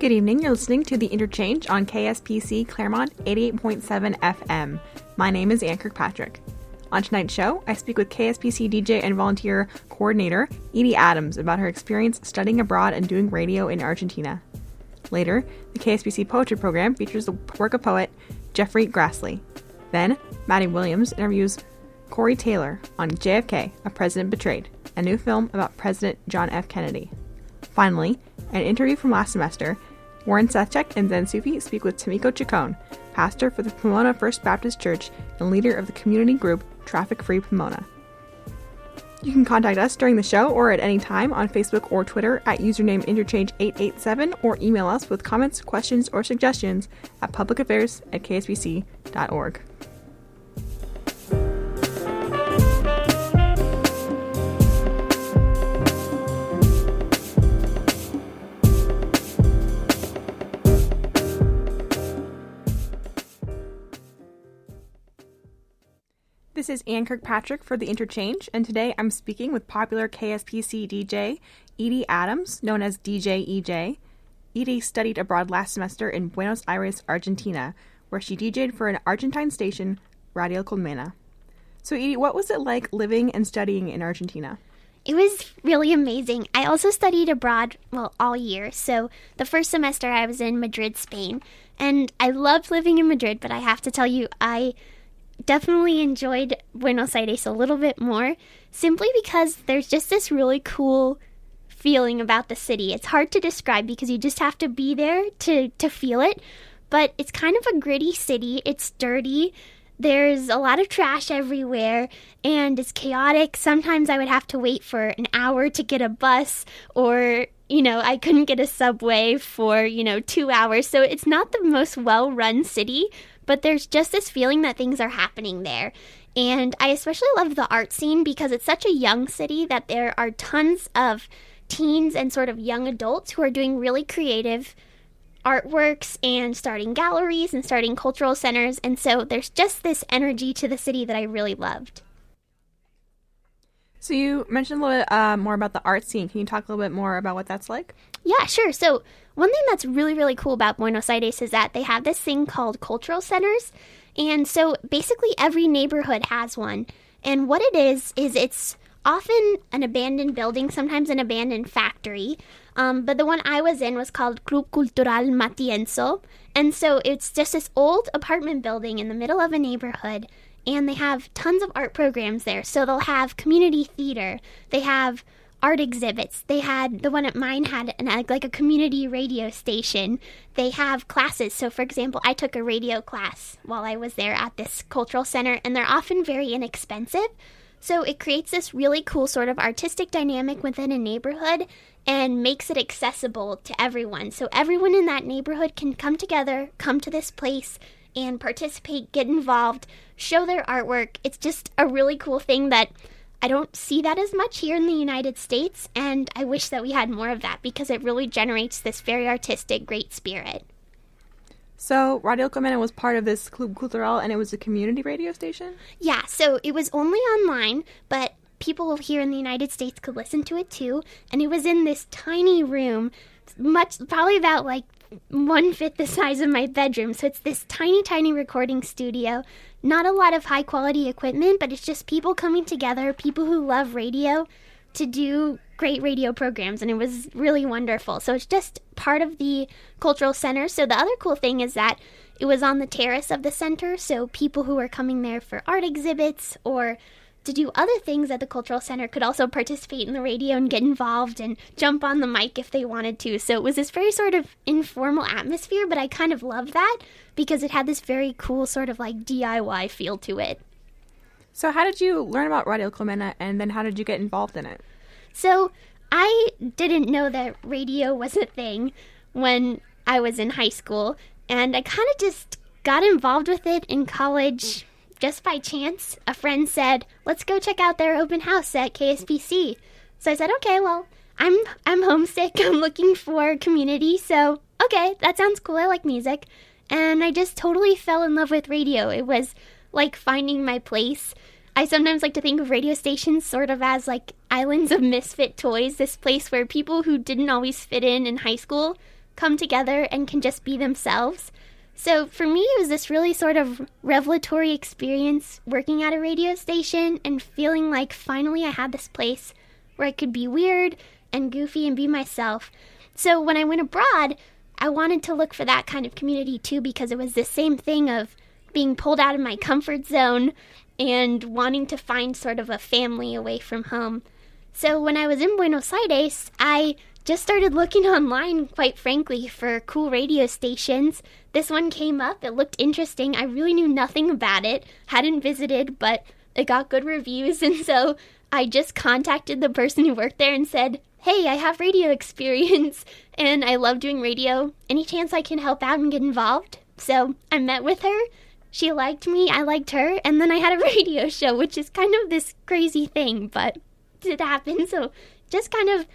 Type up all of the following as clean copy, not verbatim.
Good evening, you're listening to The Interchange on KSPC Claremont 88.7 FM. My name is Anne Kirkpatrick. On tonight's show, I speak with KSPC DJ and volunteer coordinator Edie Adams about her experience studying abroad and doing radio in Argentina. Later, the KSPC poetry program features the work of poet Jeffrey Glaessley. Then, Maddie Williams interviews Corey Taylor on JFK, A President Betrayed, a new film about President John F. Kennedy. Finally, an interview from last semester, Warren Szewczyk and Zain Soofi speak with Tamiko Chacon, pastor for the Pomona First Baptist Church and leader of the community group Traffic-Free Pomona. You can contact us during the show or at any time on Facebook or Twitter at username interchange887 or email us with comments, questions, or suggestions at publicaffairs@kspc.org. This is Anne Kirkpatrick for The Interchange, and today I'm speaking with popular KSPC DJ Edie Adams, known as DJ EJ. Edie studied abroad last semester in Buenos Aires, Argentina, where she DJed for an Argentine station, Radio Colmena. So Edie, what was it like living and studying in Argentina? It was really amazing. I also studied abroad, all year. So the first semester I was in Madrid, Spain, and I loved living in Madrid, but I have to tell you, I definitely enjoyed Buenos Aires a little bit more, simply because there's just this really cool feeling about the city. It's hard to describe because you just have to be there to feel it, but it's kind of a gritty city. It's dirty. There's a lot of trash everywhere, and it's chaotic. Sometimes I would have to wait for an hour to get a bus, or I couldn't get a subway for, 2 hours. So it's not the most well-run city, but there's just this feeling that things are happening there. And I especially love the art scene because it's such a young city that there are tons of teens and sort of young adults who are doing really creative artworks and starting galleries and starting cultural centers. And so there's just this energy to the city that I really loved. So you mentioned a little bit more about the art scene. Can you talk a little bit more about what that's like? Yeah, sure. So one thing that's really, really cool about Buenos Aires is that they have this thing called cultural centers. And so basically every neighborhood has one. And what it is it's often an abandoned building, sometimes an abandoned factory. But the one I was in was called Club Cultural Matienzo. And so it's just this old apartment building in the middle of a neighborhood. And they have tons of art programs there. So they'll have community theater. They have art exhibits. They had, the one at mine had a community radio station. They have classes. So for example, I took a radio class while I was there at this cultural center, and they're often very inexpensive. So it creates this really cool sort of artistic dynamic within a neighborhood and makes it accessible to everyone. So everyone in that neighborhood can come together, come to this place, and participate, get involved, show their artwork. It's just a really cool thing that I don't see that as much here in the United States, and I wish that we had more of that because it really generates this very artistic, great spirit. So Radio Colmena was part of this Club Cultural, and it was a community radio station? Yeah, so it was only online, but people here in the United States could listen to it too, and it was in this tiny room, probably about one-fifth the size of my bedroom. So it's this tiny, tiny recording studio. Not a lot of high-quality equipment, but it's just people coming together, people who love radio, to do great radio programs, and it was really wonderful. So it's just part of the cultural center. So the other cool thing is that it was on the terrace of the center, so people who were coming there for art exhibits or to do other things at the cultural center could also participate in the radio and get involved and jump on the mic if they wanted to. So it was this very sort of informal atmosphere, but I kind of loved that because it had this very cool sort of DIY feel to it. So how did you learn about Radio Colmena, and then how did you get involved in it? So I didn't know that radio was a thing when I was in high school, and I kind of just got involved with it in college. Just by chance, a friend said, let's go check out their open house at KSPC. So I said, okay, I'm homesick. I'm looking for community. So, okay, that sounds cool. I like music. And I just totally fell in love with radio. It was like finding my place. I sometimes like to think of radio stations sort of as islands of misfit toys, this place where people who didn't always fit in high school come together and can just be themselves. So for me, it was this really sort of revelatory experience working at a radio station and feeling like finally I had this place where I could be weird and goofy and be myself. So when I went abroad, I wanted to look for that kind of community too, because it was the same thing of being pulled out of my comfort zone and wanting to find sort of a family away from home. So when I was in Buenos Aires, I just started looking online, quite frankly, for cool radio stations. This one came up. It looked interesting. I really knew nothing about it, hadn't visited, but it got good reviews. And so I just contacted the person who worked there and said, hey, I have radio experience and I love doing radio. Any chance I can help out and get involved? So I met with her. She liked me. I liked her. And then I had a radio show, which is kind of this crazy thing, but it happened. So just kind of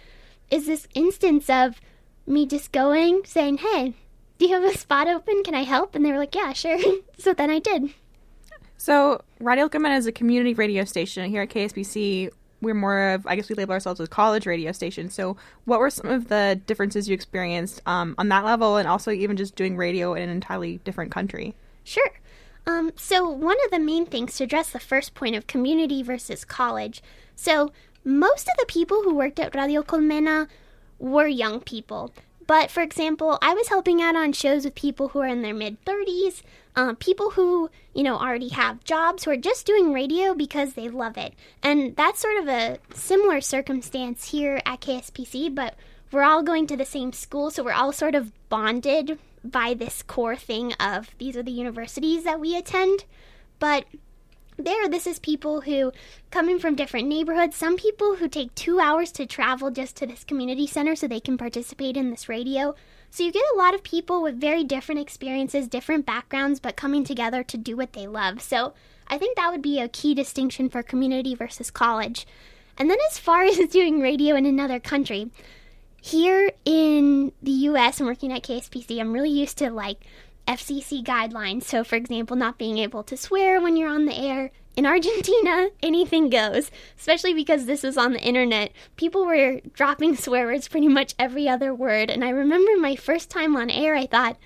is this instance of me just going, saying, hey, do you have a spot open? Can I help? And they were like, yeah, sure. So then I did. So Radio Colmena is a community radio station here at KSPC. We're more of, I guess we label ourselves as college radio station. So what were some of the differences you experienced on that level and also even just doing radio in an entirely different country? Sure. So one of the main things to address the first point of community versus college. So most of the people who worked at Radio Colmena were young people. But, for example, I was helping out on shows with people who are in their mid-30s, people who, already have jobs, who are just doing radio because they love it. And that's sort of a similar circumstance here at KSPC, but we're all going to the same school, so we're all sort of bonded by this core thing of these are the universities that we attend. But there, this is people who come in from different neighborhoods, some people who take 2 hours to travel just to this community center so they can participate in this radio. So you get a lot of people with very different experiences, different backgrounds, but coming together to do what they love. So I think that would be a key distinction for community versus college. And then as far as doing radio in another country, here in the U.S. and working at KSPC, I'm really used to FCC guidelines. So, for example, not being able to swear when you're on the air. In Argentina, anything goes, especially because this was on the internet. People were dropping swear words pretty much every other word. And I remember my first time on air, I thought,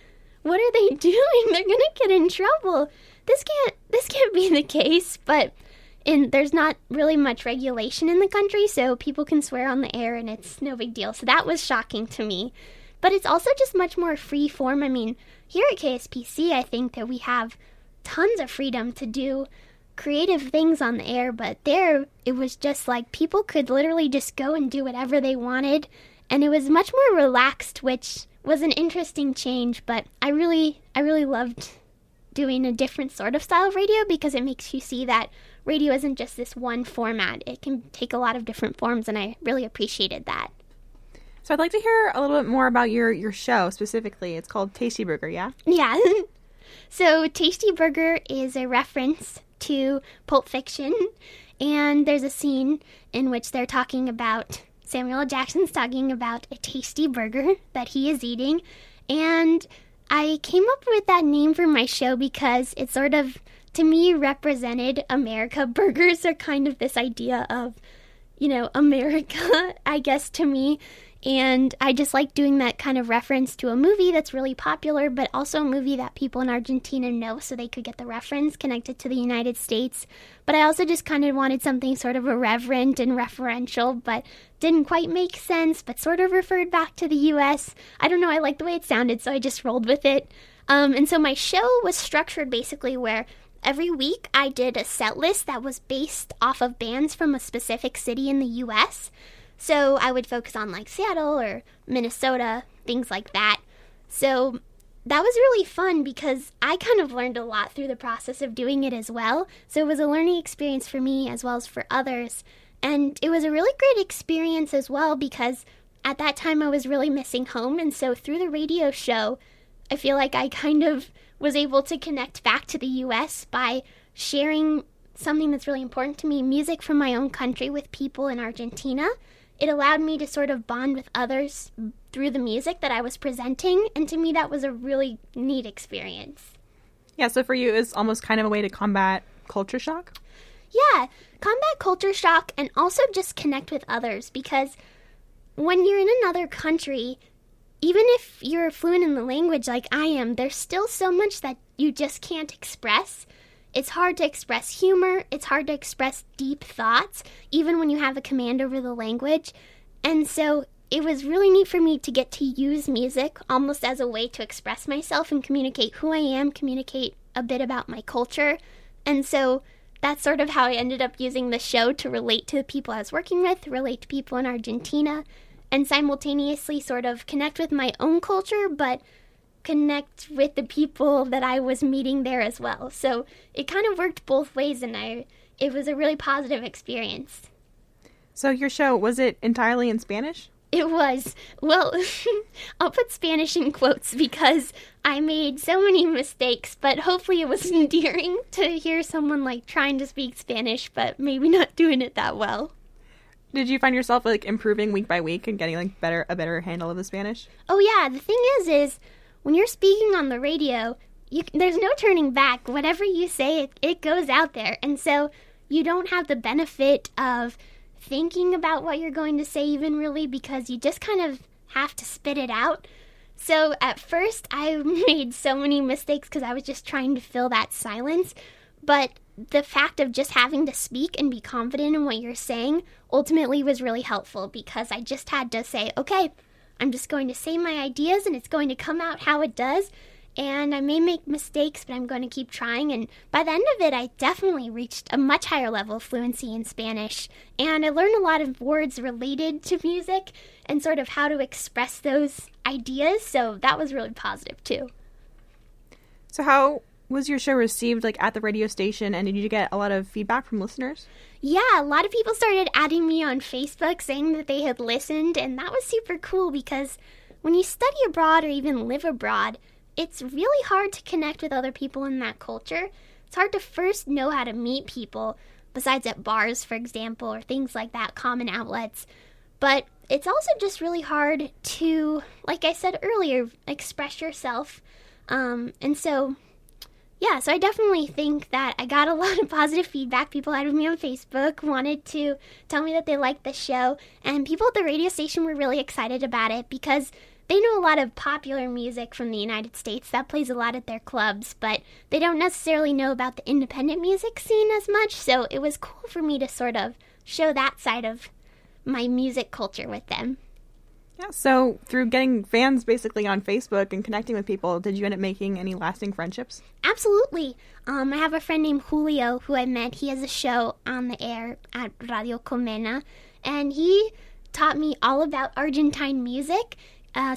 what are they doing? They're going to get in trouble. This can't be the case. But there's not really much regulation in the country, so people can swear on the air and it's no big deal. So that was shocking to me. But it's also just much more free form. I mean, here at KSPC, I think that we have tons of freedom to do creative things on the air, but there it was just like people could literally just go and do whatever they wanted, and it was much more relaxed, which was an interesting change, but I really loved doing a different sort of style of radio because it makes you see that radio isn't just this one format. It can take a lot of different forms, and I really appreciated that. So I'd like to hear a little bit more about your show specifically. It's called Tasty Burger, yeah? Yeah. So Tasty Burger is a reference to Pulp Fiction, and there's a scene in which they're talking about, Samuel L. Jackson's talking about a tasty burger that he is eating, and I came up with that name for my show because it sort of, to me, represented America. Burgers are kind of this idea of, America, I guess, to me. And I just like doing that kind of reference to a movie that's really popular, but also a movie that people in Argentina know so they could get the reference connected to the United States. But I also just kind of wanted something sort of irreverent and referential, but didn't quite make sense, but sort of referred back to the U.S. I don't know, I liked the way it sounded, so I just rolled with it. And so my show was structured basically where every week I did a set list that was based off of bands from a specific city in the U.S., so I would focus on Seattle or Minnesota, things like that. So that was really fun because I kind of learned a lot through the process of doing it as well. So it was a learning experience for me as well as for others. And it was a really great experience as well because at that time I was really missing home. And so through the radio show, I feel like I kind of was able to connect back to the U.S. by sharing something that's really important to me, music from my own country with people in Argentina. It allowed me to sort of bond with others through the music that I was presenting. And to me, that was a really neat experience. Yeah, so for you, it's almost kind of a way to combat culture shock? Yeah, combat culture shock and also just connect with others. Because when you're in another country, even if you're fluent in the language like I am, there's still so much that you just can't express. It's hard to express humor. It's hard to express deep thoughts, even when you have a command over the language. And so it was really neat for me to get to use music almost as a way to express myself and communicate who I am, communicate a bit about my culture. And so that's sort of how I ended up using the show to relate to the people I was working with, relate to people in Argentina, and simultaneously sort of connect with my own culture, but connect with the people that I was meeting there as well. So it kind of worked both ways, and it was a really positive experience. So your show, was it entirely in Spanish? It was. Well, I'll put Spanish in quotes because I made so many mistakes, but hopefully it was endearing to hear someone like trying to speak Spanish, but maybe not doing it that well. Did you find yourself like improving week by week and getting like a better handle of the Spanish? Oh yeah, the thing is when you're speaking on the radio, there's no turning back. Whatever you say, it goes out there. And so you don't have the benefit of thinking about what you're going to say even really, because you just kind of have to spit it out. So at first I made so many mistakes because I was just trying to fill that silence. But the fact of just having to speak and be confident in what you're saying ultimately was really helpful, because I just had to say, okay, I'm just going to say my ideas and it's going to come out how it does. And I may make mistakes, but I'm going to keep trying. And by the end of it, I definitely reached a much higher level of fluency in Spanish. And I learned a lot of words related to music and sort of how to express those ideas. So that was really positive, too. So how was your show received, like, at the radio station? And did you get a lot of feedback from listeners? Yeah, a lot of people started adding me on Facebook saying that they had listened. And that was super cool, because when you study abroad or even live abroad, it's really hard to connect with other people in that culture. It's hard to first know how to meet people, besides at bars, for example, or things like that, common outlets. But it's also just really hard to, like I said earlier, express yourself. So I definitely think that I got a lot of positive feedback. People added me on Facebook, wanted to tell me that they liked the show. And people at the radio station were really excited about it, because they know a lot of popular music from the United States that plays a lot at their clubs, but they don't necessarily know about the independent music scene as much, so it was cool for me to sort of show that side of my music culture with them. Yeah, so through getting fans basically on Facebook and connecting with people, did you end up making any lasting friendships? Absolutely. I have a friend named Julio who I met. He has a show on the air at Radio Colmena, and he taught me all about Argentine music. I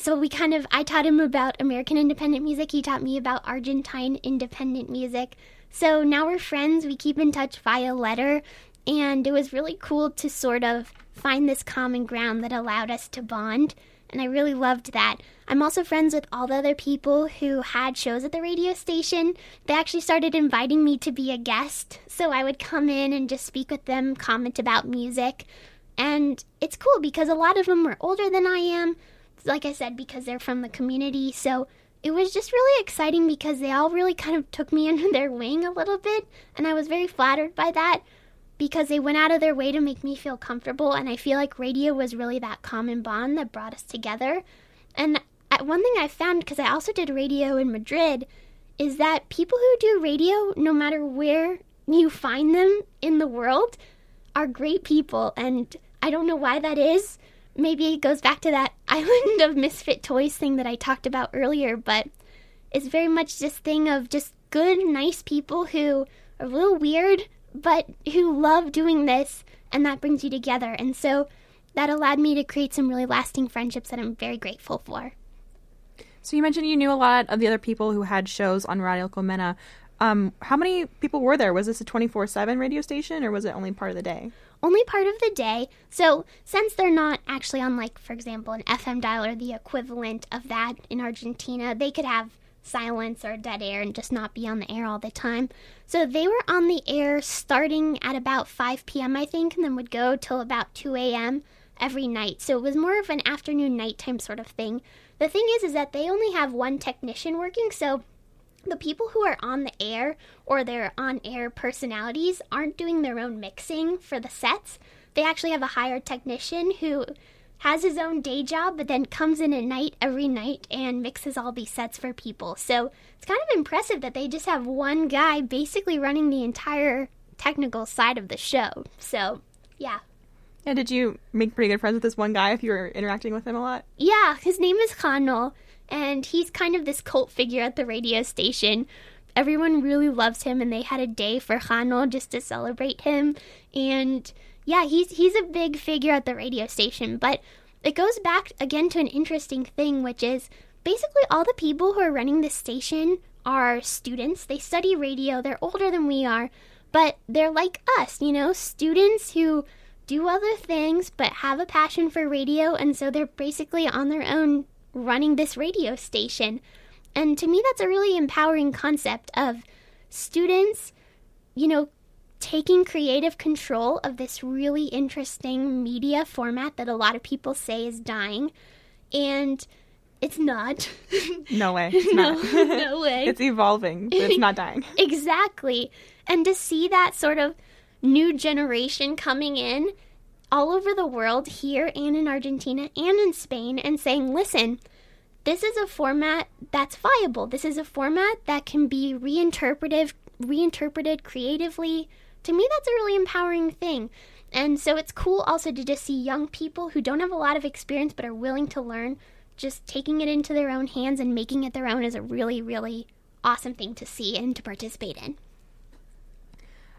taught him about American independent music. He taught me about Argentine independent music. So now we're friends. We keep in touch via letter. And it was really cool to sort of find this common ground that allowed us to bond. And I really loved that. I'm also friends with all the other people who had shows at the radio station. They actually started inviting me to be a guest. So I would come in and just speak with them, comment about music. And it's cool because a lot of them were older than I am, like I said, because they're from the community. So it was just really exciting because they all really kind of took me under their wing a little bit. And I was very flattered by that because they went out of their way to make me feel comfortable. And I feel like radio was really that common bond that brought us together. And one thing I found, because I also did radio in Madrid, is that people who do radio, no matter where you find them in the world, are great people. And I don't know why that is. Maybe it goes back to that island of misfit toys thing that I talked about earlier, but it's very much this thing of just good, nice people who are a little weird, but who love doing this, and that brings you together. And so that allowed me to create some really lasting friendships that I'm very grateful for. So you mentioned you knew a lot of the other people who had shows on Radio Colmena. How many people were there? Was this a 24/7 radio station, or was it only part of the day? Only part of the day. So since they're not actually on, like, for example, an FM dial or the equivalent of that in Argentina, they could have silence or dead air and just not be on the air all the time. So they were on the air starting at about 5 p.m., I think, and then would go till about 2 a.m. every night. So it was more of an afternoon, nighttime sort of thing. The thing is that they only have one technician working, so the people who are on the air or their on-air personalities aren't doing their own mixing for the sets. They actually have a hired technician who has his own day job, but then comes in at night every night and mixes all these sets for people. So it's kind of impressive that they just have one guy basically running the entire technical side of the show. So, yeah. And did you make pretty good friends with this one guy if you were interacting with him a lot? Yeah, his name is Connell, and he's kind of this cult figure at the radio station. Everyone really loves him, and they had a day for Connell just to celebrate him. And yeah, he's a big figure at the radio station, but it goes back again to an interesting thing, which is basically all the people who are running this station are students. They study radio, they're older than we are, but they're like us, you know, students who do other things, but have a passion for radio, and so they're basically on their own running this radio station. And to me, that's a really empowering concept of students, you know, taking creative control of this really interesting media format that a lot of people say is dying. And it's not. No way. It's not. No way. It's evolving, but it's not dying. Exactly. And to see that sort of new generation coming in all over the world, here and in Argentina and in Spain, and saying, listen, this is a format that's viable. This is a format that can be reinterpreted creatively. To me, that's a really empowering thing. And so it's cool also to just see young people who don't have a lot of experience but are willing to learn, just taking it into their own hands and making it their own is a really, really awesome thing to see and to participate in.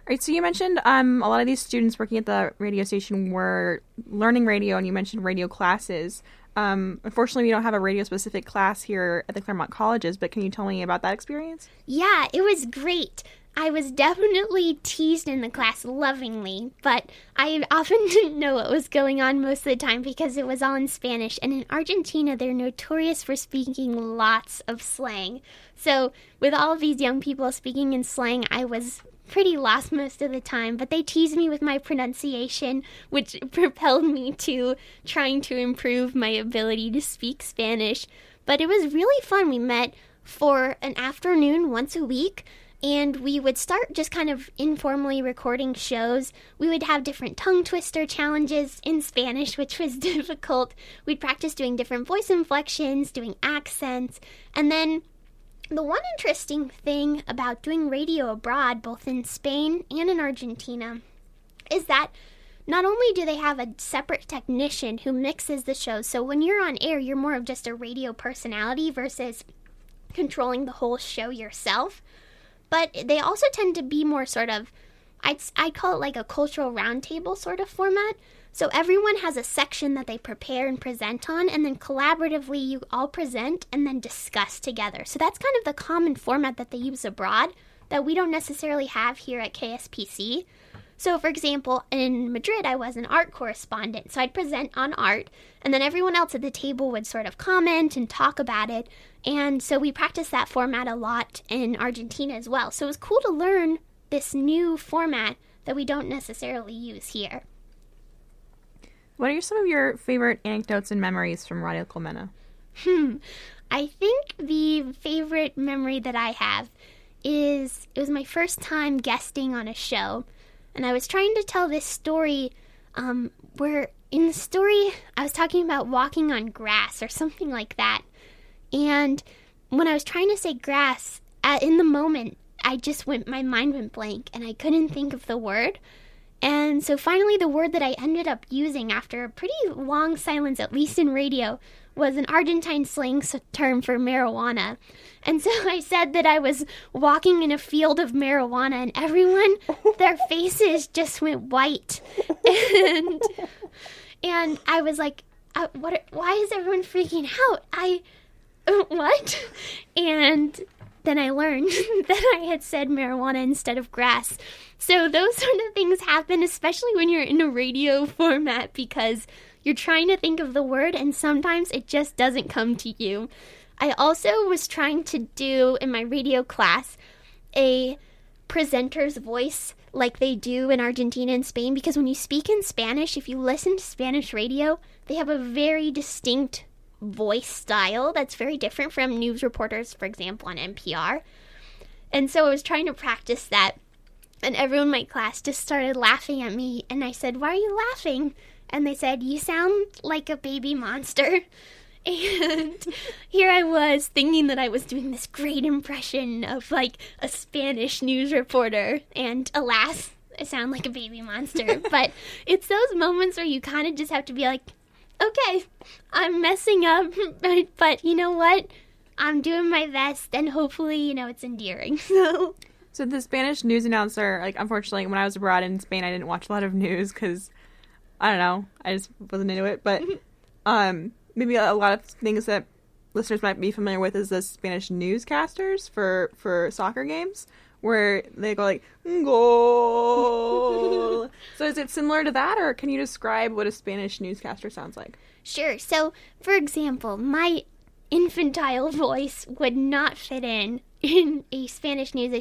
All right, so you mentioned a lot of these students working at the radio station were learning radio, and you mentioned radio classes. Unfortunately, we don't have a radio-specific class here at the Claremont Colleges, but can you tell me about that experience? Yeah, it was great. I was definitely teased in the class lovingly, but I often didn't know what was going on most of the time because it was all in Spanish. And in Argentina, they're notorious for speaking lots of slang. So with all of these young people speaking in slang, I was pretty lost most of the time, but they teased me with my pronunciation, which propelled me to trying to improve my ability to speak Spanish. But it was really fun. We met for an afternoon once a week, and we would start just kind of informally recording shows. We would have different tongue twister challenges in Spanish, which was difficult. We'd practice doing different voice inflections, doing accents, and then the one interesting thing about doing radio abroad, both in Spain and in Argentina, is that not only do they have a separate technician who mixes the show, so when you're on air, you're more of just a radio personality versus controlling the whole show yourself, but they also tend to be more sort of, I'd call it like a cultural roundtable sort of format. So everyone has a section that they prepare and present on, and then collaboratively you all present and then discuss together. So that's kind of the common format that they use abroad that we don't necessarily have here at KSPC. So for example, in Madrid, I was an art correspondent, so I'd present on art, and then everyone else at the table would sort of comment and talk about it. And so we practiced that format a lot in Argentina as well. So it was cool to learn this new format that we don't necessarily use here. What are some of your favorite anecdotes and memories from Radio Colmena? I think the favorite memory that I have is it was my first time guesting on a show, and I was trying to tell this story where in the story I was talking about walking on grass or something like that, and when I was trying to say grass, in the moment I just my mind went blank and I couldn't think of the word. And so finally the word that I ended up using after a pretty long silence, at least in radio, was an Argentine slang term for marijuana. And so I said that I was walking in a field of marijuana, and everyone, their faces just went white. And I was like, why is everyone freaking out? What? And then I learned that I had said marijuana instead of grass. So those sort of things happen, especially when you're in a radio format, because you're trying to think of the word and sometimes it just doesn't come to you. I also was trying to do, in my radio class, a presenter's voice like they do in Argentina and Spain, because when you speak in Spanish, if you listen to Spanish radio, they have a very distinct voice style that's very different from news reporters, for example, on NPR. And so I was trying to practice that, and everyone in my class just started laughing at me, and I said, "Why are you laughing?" and they said, you sound like a baby monster. And here I was thinking that I was doing this great impression of, like, a Spanish news reporter. And alas, I sound like a baby monster. But it's those moments where you kind of just have to be like, okay, I'm messing up, but you know what? I'm doing my best, and hopefully, you know, it's endearing. So the Spanish news announcer, like, unfortunately, when I was abroad in Spain, I didn't watch a lot of news because, I don't know, I just wasn't into it. But maybe a lot of things that listeners might be familiar with is the Spanish newscasters for soccer games, where they go like, goal. So is it similar to that, or can you describe what a Spanish newscaster sounds like? Sure. So, for example, my infantile voice would not fit in a Spanish news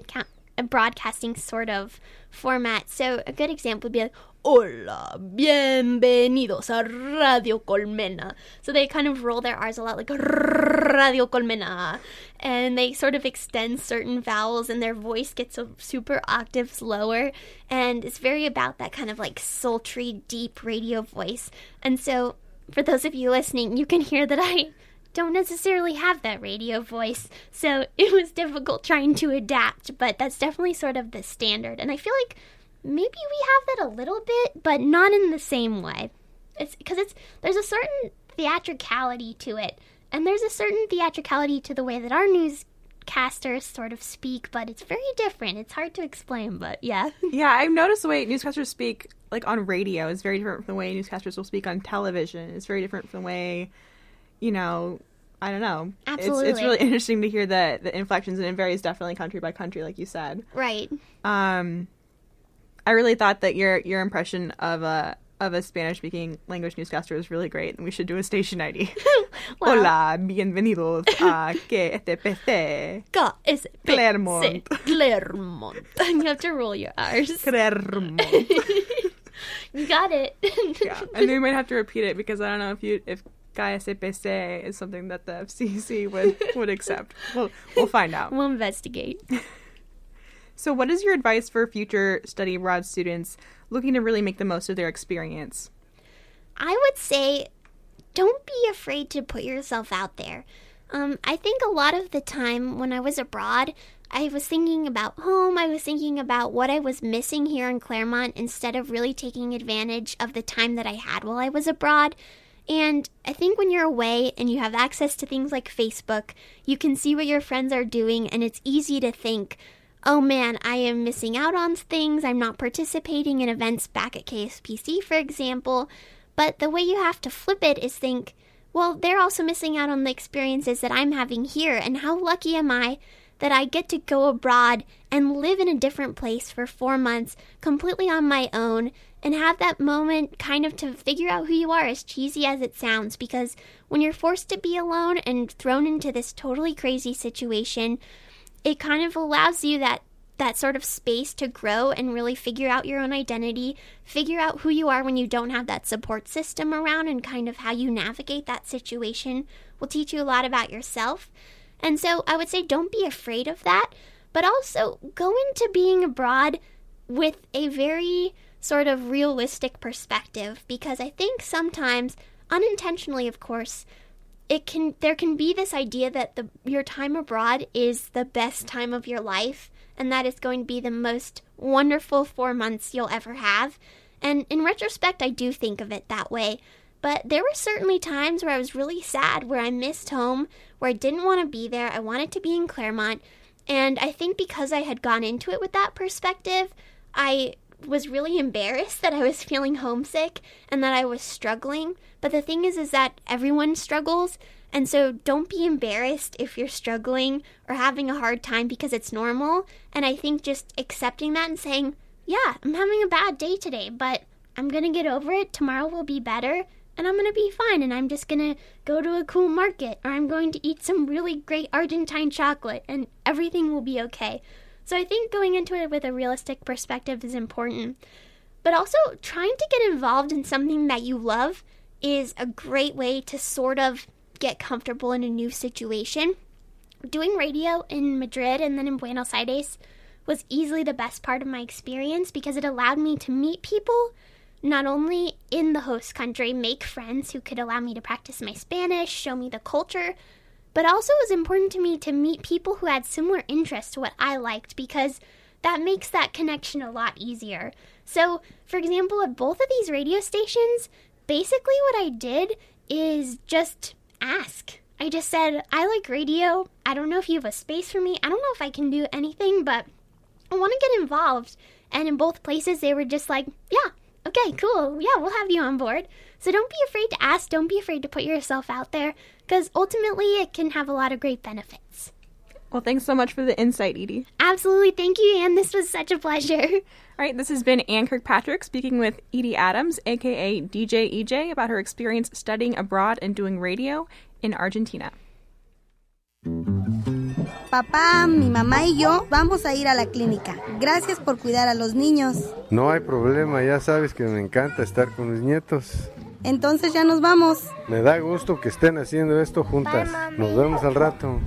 broadcasting sort of format. So a good example would be like, hola, bienvenidos a Radio Colmena. So they kind of roll their R's a lot, like Radio Colmena. And they sort of extend certain vowels, and their voice gets super octaves lower. And it's very about that kind of, like, sultry, deep radio voice. And so for those of you listening, you can hear that I don't necessarily have that radio voice, so it was difficult trying to adapt, but that's definitely sort of the standard. And I feel like maybe we have that a little bit, but not in the same way. It's because there's a certain theatricality to it, and there's a certain theatricality to the way that our newscasters sort of speak, but it's very different. It's hard to explain, but yeah. Yeah, I've noticed the way newscasters speak, like, on radio is very different from the way newscasters will speak on television. It's very different from the way, you know, I don't know. Absolutely. It's really interesting to hear the inflections, and it varies definitely country by country, like you said. Right. I really thought that your impression of a Spanish-speaking language newscaster was really great, and we should do a station ID. Well, hola, bienvenidos a KSPC. Claremont. Claremont. You have to roll your R's. Claremont. You got it. Yeah, and we might have to repeat it, because I don't know if KSPC is something that the FCC would accept. We'll find out. We'll investigate. So what is your advice for future study abroad students looking to really make the most of their experience? I would say don't be afraid to put yourself out there. I think a lot of the time when I was abroad, I was thinking about home. I was thinking about what I was missing here in Claremont instead of really taking advantage of the time that I had while I was abroad. And I think when you're away and you have access to things like Facebook, you can see what your friends are doing, and it's easy to think, oh man, I am missing out on things. I'm not participating in events back at KSPC, for example. But the way you have to flip it is think, well, they're also missing out on the experiences that I'm having here, and how lucky am I that I get to go abroad and live in a different place for 4 months completely on my own, and have that moment kind of to figure out who you are, as cheesy as it sounds, because when you're forced to be alone and thrown into this totally crazy situation, it kind of allows you that sort of space to grow and really figure out your own identity, figure out who you are when you don't have that support system around, and kind of how you navigate that situation will teach you a lot about yourself. And so I would say don't be afraid of that, but also go into being abroad with a very sort of realistic perspective, because I think sometimes, unintentionally of course, there can be this idea that your time abroad is the best time of your life, and that it's going to be the most wonderful 4 months you'll ever have. And in retrospect, I do think of it that way. But there were certainly times where I was really sad, where I missed home, where I didn't want to be there. I wanted to be in Claremont. And I think because I had gone into it with that perspective, I was really embarrassed that I was feeling homesick and that I was struggling. But the thing is that everyone struggles. And so don't be embarrassed if you're struggling or having a hard time, because it's normal. And I think just accepting that and saying, yeah, I'm having a bad day today, but I'm going to get over it. Tomorrow will be better. And I'm going to be fine, and I'm just going to go to a cool market, or I'm going to eat some really great Argentine chocolate, and everything will be okay. So I think going into it with a realistic perspective is important. But also, trying to get involved in something that you love is a great way to sort of get comfortable in a new situation. Doing radio in Madrid and then in Buenos Aires was easily the best part of my experience, because it allowed me to meet people not only in the host country, make friends who could allow me to practice my Spanish, show me the culture, but also it was important to me to meet people who had similar interests to what I liked, because that makes that connection a lot easier. So, for example, at both of these radio stations, basically what I did is just ask. I just said, I like radio. I don't know if you have a space for me. I don't know if I can do anything, but I want to get involved. And in both places, they were just like, yeah, okay, cool. Yeah, we'll have you on board. So don't be afraid to ask. Don't be afraid to put yourself out there, because ultimately it can have a lot of great benefits. Well, thanks so much for the insight, Edie. Absolutely. Thank you, Anne. This was such a pleasure. All right. This has been Anne Kirkpatrick speaking with Edie Adams, a.k.a. DJ EJ, about her experience studying abroad and doing radio in Argentina. Papá, mi mamá y yo vamos a ir a la clínica. Gracias por cuidar a los niños. No hay problema. Ya sabes que me encanta estar con mis nietos. Entonces ya nos vamos. Me da gusto que estén haciendo esto juntas. Bye, nos vemos al rato.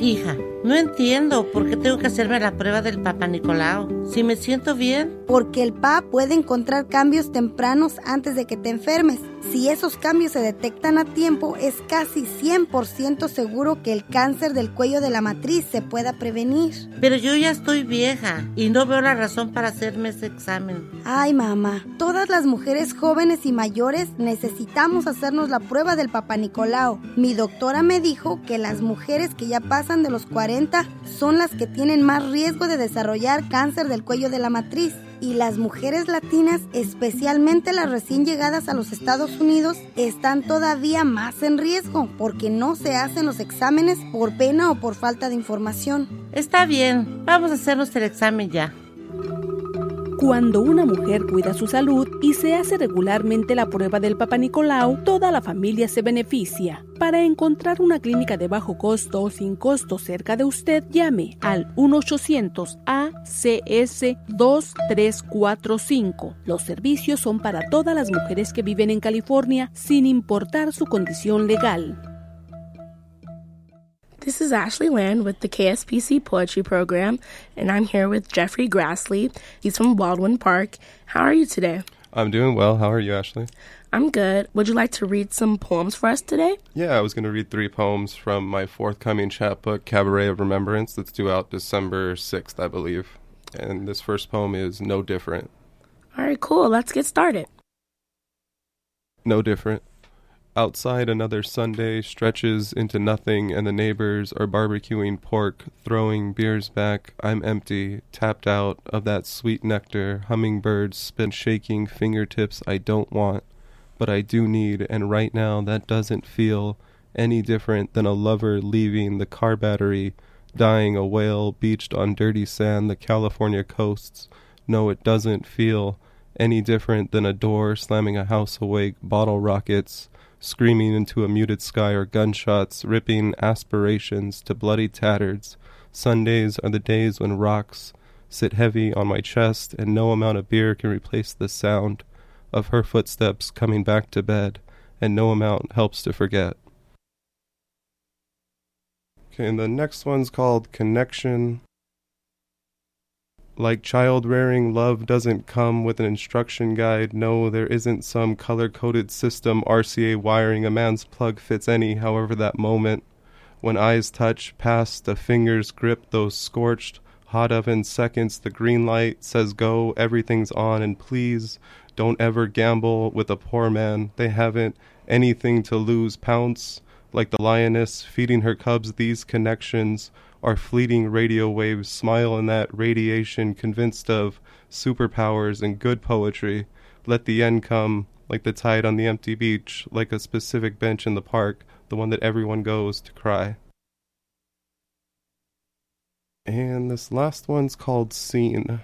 Hija, no entiendo por qué tengo que hacerme la prueba del Papa Nicolau, si me siento bien. Porque el Papa puede encontrar cambios tempranos antes de que te enfermes. Si esos cambios se detectan a tiempo, es casi 100% seguro que el cáncer del cuello de la matriz se pueda prevenir. Pero yo ya estoy vieja y no veo la razón para hacerme ese examen. Ay, mamá, todas las mujeres jóvenes y mayores necesitamos hacernos la prueba del Papa Nicolau. Mi doctora me dijo que las mujeres que ya pasan de los 40 son las que tienen más riesgo de desarrollar cáncer del cuello de la matriz. Y las mujeres latinas, especialmente las recién llegadas a los Estados Unidos, están todavía más en riesgo porque no se hacen los exámenes por pena o por falta de información. Está bien, vamos a hacernos el examen ya. Cuando una mujer cuida su salud y se hace regularmente la prueba del Papa Nicolau, toda la familia se beneficia. Para encontrar una clínica de bajo costo o sin costo cerca de usted, llame al 1-800-ACS-2345. Los servicios son para todas las mujeres que viven en California, sin importar su condición legal. This is Ashley Land with the KSPC Poetry Program, and I'm here with Jeffrey Glaessley. He's from Baldwin Park. How are you today? I'm doing well. How are you, Ashley? I'm good. Would you like to read some poems for us today? Yeah, I was going to read 3 poems from my forthcoming chapbook, Cabaret of Remembrance, that's due out December 6th, I believe. And this first poem is No Different. All right, cool. Let's get started. No Different. Outside, another Sunday stretches into nothing, and the neighbors are barbecuing pork, throwing beers back. I'm empty, tapped out of that sweet nectar, hummingbirds spin shaking fingertips I don't want, but I do need, and right now that doesn't feel any different than a lover leaving the car battery, dying a whale beached on dirty sand, the California coasts. No, it doesn't feel any different than a door slamming a house awake, bottle rockets screaming into a muted sky or gunshots, ripping aspirations to bloody tattered. Sundays are the days when rocks sit heavy on my chest, and no amount of beer can replace the sound of her footsteps coming back to bed, and no amount helps to forget. Okay, and the next one's called Connection. Like child-rearing, love doesn't come with an instruction guide. No, there isn't some color-coded system, RCA wiring. A man's plug fits any, however that moment. When eyes touch, past the fingers grip those scorched, hot oven seconds. The green light says go, everything's on, and please don't ever gamble with a poor man. They haven't anything to lose. Pounce, like the lioness feeding her cubs, these connections are fleeting radio waves, smile in that radiation, convinced of superpowers and good poetry. Let the end come, like the tide on the empty beach, like a specific bench in the park, the one that everyone goes to cry. And this last one's called Scene.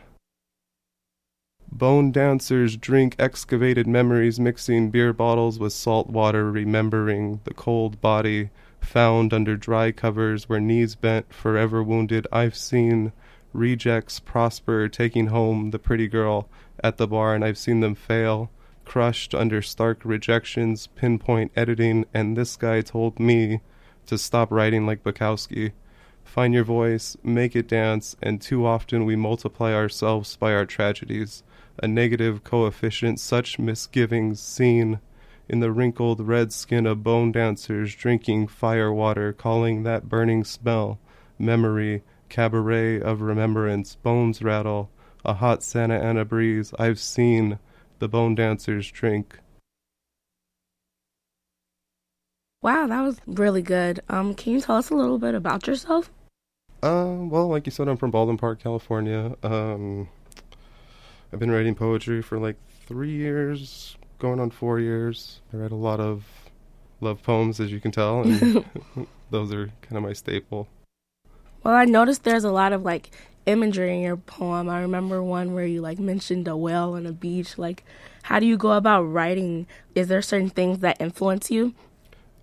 Bone dancers drink excavated memories, mixing beer bottles with salt water, remembering the cold body found under dry covers where knees bent, forever wounded. I've seen rejects prosper, taking home the pretty girl at the bar, and I've seen them fail, crushed under stark rejections, pinpoint editing, and this guy told me to stop writing like Bukowski. Find your voice, make it dance, and too often we multiply ourselves by our tragedies. a negative coefficient, such misgivings seen in the wrinkled red skin of bone dancers drinking fire water, calling that burning smell memory, cabaret of remembrance, bones rattle, a hot Santa Ana breeze. I've seen the bone dancers drink. Wow, that was really good. Can you tell us a little bit about yourself? Well, like you said, I'm from Baldwin Park, California. I've been writing poetry for like 3 years, going on 4 years. I write a lot of love poems, as you can tell, and those are kind of my staple. Well, I noticed there's a lot of like imagery in your poem. I remember one where you like mentioned a whale and a beach. Like, how do you go about writing? Is there certain things that influence you?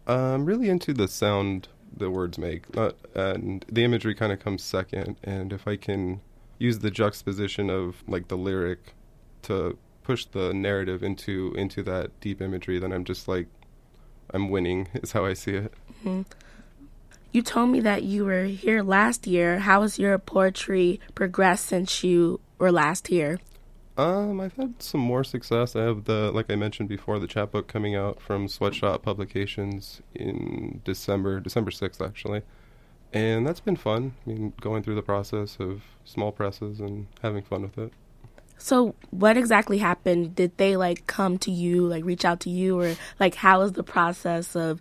I'm really into the sound the words make, and the imagery kind of comes second. And if I can use the juxtaposition of like the lyric to push the narrative into that deep imagery, then I'm just like, I'm winning is how I see it. Mm-hmm. You told me that you were here last year. How has your poetry progressed since you were last here? I've had some more success. I have like I mentioned before, the chapbook coming out from Sweatshop Publications in December 6th, actually. And that's been fun. I mean, going through the process of small presses and having fun with it. So what exactly happened? Did they like come to you, like reach out to you, or like how is the process of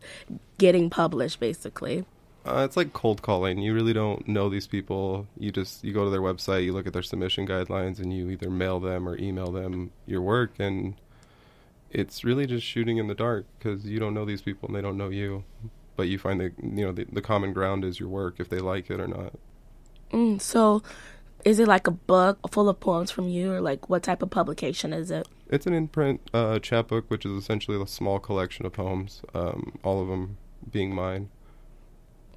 getting published basically? It's like cold calling. You really don't know these people. You go to their website, you look at their submission guidelines, and you either mail them or email them your work. And it's really just shooting in the dark because you don't know these people and they don't know you. But you find that the common ground is your work, if they like it or not. So is it like a book full of poems from you, or like what type of publication is it? It's an imprint chapbook, which is essentially a small collection of poems, all of them being mine.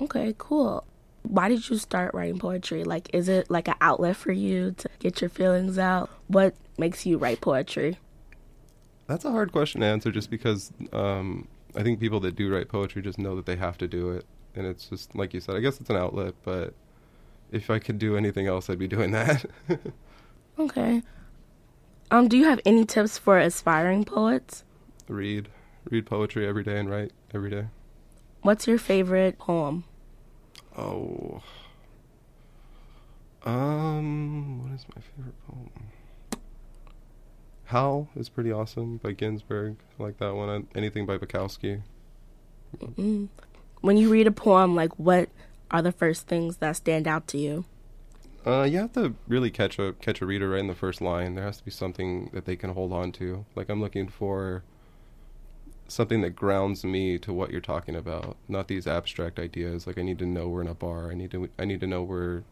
Okay, cool. Why did you start writing poetry? Like, is it like an outlet for you to get your feelings out? What makes you write poetry? That's a hard question to answer just because I think people that do write poetry just know that they have to do it. And it's just, like you said, I guess it's an outlet, but if I could do anything else, I'd be doing that. Okay. Do you have any tips for aspiring poets? Read poetry every day and write every day. What's your favorite poem? Oh. What is my favorite poem? Howl is pretty awesome by Ginsberg. I like that one. Anything by Bukowski. Mm-hmm. When you read a poem, like what are the first things that stand out to you? You have to really catch a reader right in the first line. There has to be something that they can hold on to. Like I'm looking for something that grounds me to what you're talking about, not these abstract ideas. Like I need to know we're in a bar. I need to know we're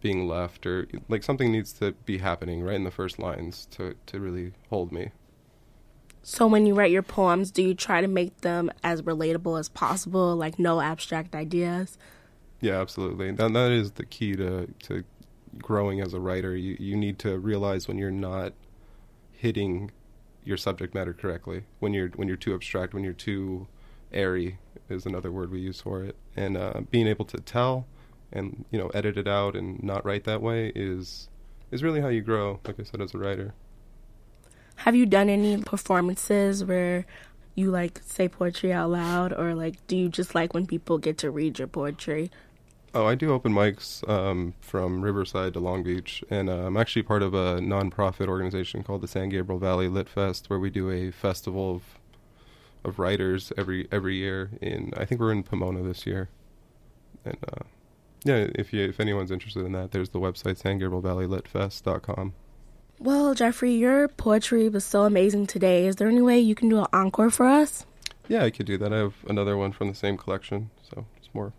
being left, or like something needs to be happening right in the first lines to really hold me. So when you write your poems, do you try to make them as relatable as possible, like no abstract ideas? Yeah, absolutely. That is the key to growing as a writer. You need to realize when you're not hitting your subject matter correctly, when you're too abstract, when you're too airy is another word we use for it. And being able to tell and edit it out and not write that way is really how you grow, like I said, as a writer. Have you done any performances where you like say poetry out loud, or like do you just like when people get to read your poetry? Oh, I do open mics from Riverside to Long Beach, and I'm actually part of a nonprofit organization called the San Gabriel Valley Lit Fest, where we do a festival of writers every year. I think we're in Pomona this year, and yeah, if anyone's interested in that, there's the website SanGabrielValleyLitFest.com. Well, Jeffrey, your poetry was so amazing today. Is there any way you can do an encore for us? Yeah, I could do that. I have another one from the same collection, so.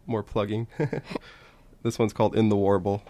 More plugging. This one's called In the Warble.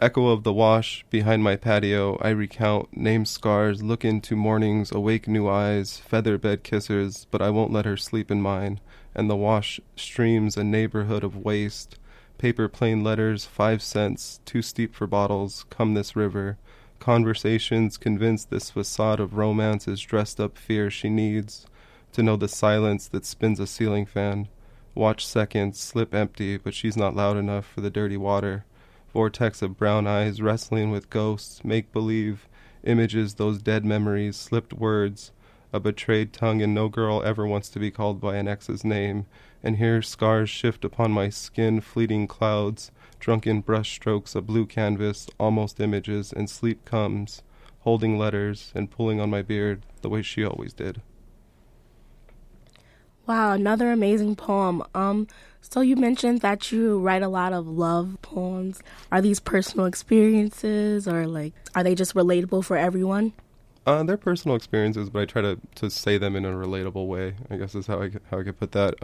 Echo of the wash behind my patio, I recount name scars, look into mornings, awake new eyes, feather bed kissers, but I won't let her sleep in mine. And the wash streams a neighborhood of waste, paper plain letters, 5 cents, too steep for bottles, come this river. Conversations convinced this facade of romance is dressed up fear she needs to know the silence that spins a ceiling fan. Watch seconds slip empty, but she's not loud enough for the dirty water. Vortex of brown eyes wrestling with ghosts, make believe images, those dead memories, slipped words, a betrayed tongue, and no girl ever wants to be called by an ex's name. And here scars shift upon my skin, fleeting clouds, drunken brush strokes, a blue canvas, almost images, and sleep comes, holding letters and pulling on my beard the way she always did. Wow, another amazing poem. So you mentioned that you write a lot of love poems. Are these personal experiences, or are they just relatable for everyone? They're personal experiences, but I try to say them in a relatable way, I guess is how I could put that.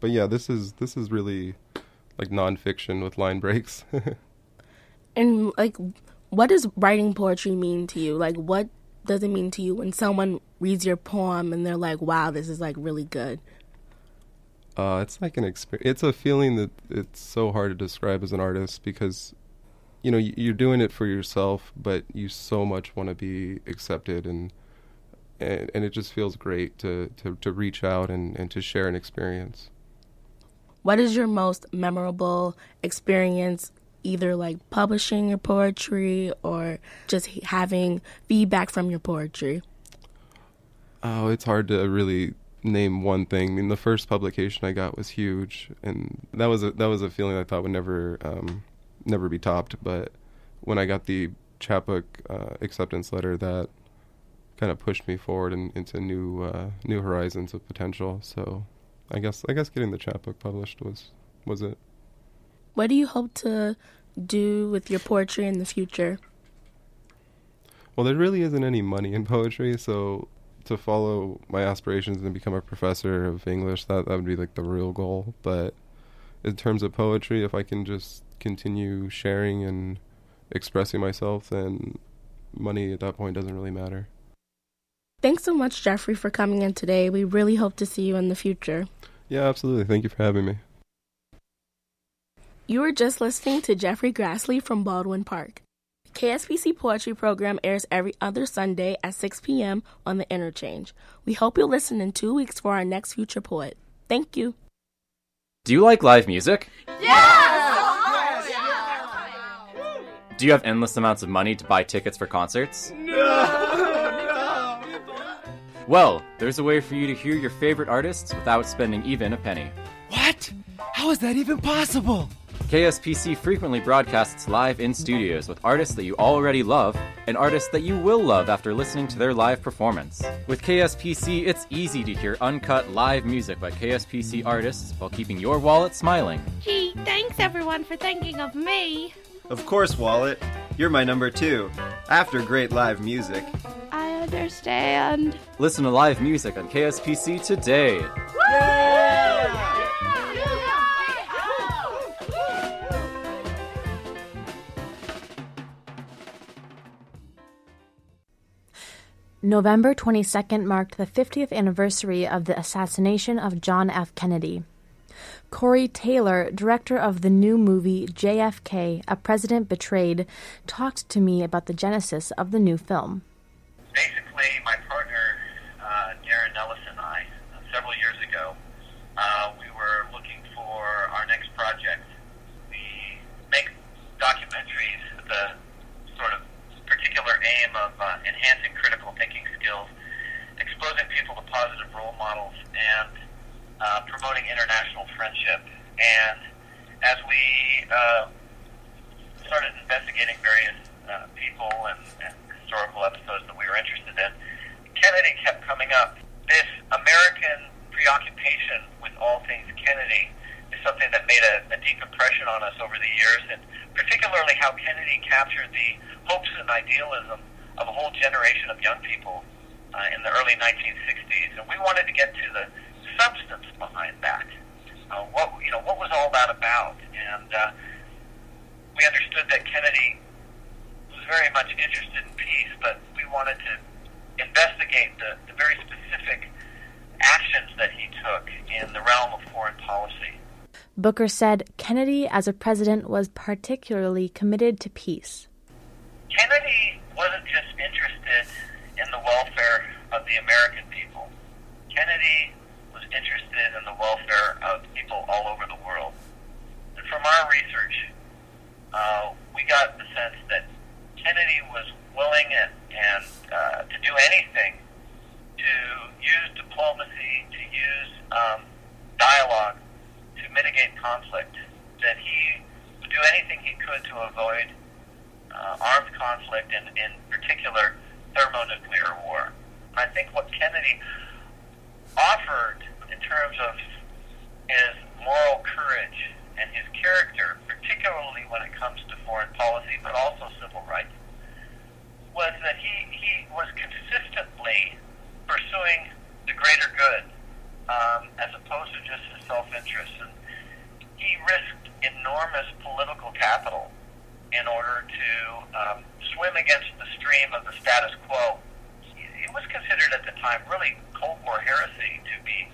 But yeah, this is really like nonfiction with line breaks. And what does writing poetry mean to you? What does it mean to you when someone reads your poem and they're like, "Wow, this is really good"? It's like an experience. It's a feeling that it's so hard to describe as an artist, because you're doing it for yourself, but you so much want to be accepted, and it just feels great to reach out and to share an experience. What is your most memorable experience, either publishing your poetry or just having feedback from your poetry? Oh, it's hard to really name one thing. I mean, the first publication I got was huge, and that was a feeling I thought would never be topped. But when I got the chapbook acceptance letter, that kind of pushed me forward into new horizons of potential. So I guess getting the chapbook published was it. What do you hope to do with your poetry in the future? Well, there really isn't any money in poetry, so to follow my aspirations and become a professor of English, that would be the real goal. But in terms of poetry, if I can just continue sharing and expressing myself, then money at that point doesn't really matter. Thanks so much, Jeffrey, for coming in today. We really hope to see you in the future. Yeah, absolutely. Thank you for having me. You are just listening to Jeffrey Glaessley from Baldwin Park. The KSPC Poetry Program airs every other Sunday at 6 p.m. on The Interchange. We hope you'll listen in 2 weeks for our next future poet. Thank you. Do you like live music? Yes! Yeah! Do you have endless amounts of money to buy tickets for concerts? No! Well, there's a way for you to hear your favorite artists without spending even a penny. What? How is that even possible? KSPC frequently broadcasts live in studios with artists that you already love and artists that you will love after listening to their live performance. With KSPC, it's easy to hear uncut live music by KSPC artists while keeping your wallet smiling. Gee, thanks everyone for thinking of me. Of course, wallet. You're my number 2. After great live music. I understand. Listen to live music on KSPC today. Woo! Yeah! November 22nd marked the 50th anniversary of the assassination of John F. Kennedy. Corey Taylor, director of the new movie JFK, A President Betrayed, talked to me about the genesis of the new film. Basically, my partner, Darren Ellis, and I, several years ago, we were looking for our next project. We make documentaries with a sort of particular aim of enhancing critical thinking skills, exposing people to positive role models, and promoting international friendship. And as we started investigating various people and historical episodes that we were interested in, Kennedy kept coming up. This American preoccupation with all things Kennedy is something that made a deep impression on us over the years, and particularly how Kennedy captured the hopes and idealism of a whole generation of young people in the early 1960s, and we wanted to get to the substance behind that. What was all that about? And we understood that Kennedy was very much interested in peace, but we wanted to investigate the very specific actions that he took in the realm of foreign policy. Booker said Kennedy, as a president, was particularly committed to peace. Kennedy wasn't just interested in the welfare of the American people. Kennedy was interested in the welfare of people all over the world. And from our research, we got the sense that Kennedy was willing and to do anything to use diplomacy, to use dialogue to mitigate conflict, that he would do anything he could to avoid armed conflict and, in particular, thermonuclear war. I think what Kennedy offered in terms of his moral courage and his character, particularly when it comes to foreign policy, but also civil rights, was that he was consistently pursuing the greater good as opposed to just his self-interest. And he risked enormous political capital in order to swim against the stream of the status quo. It was considered at the time really Cold War heresy to be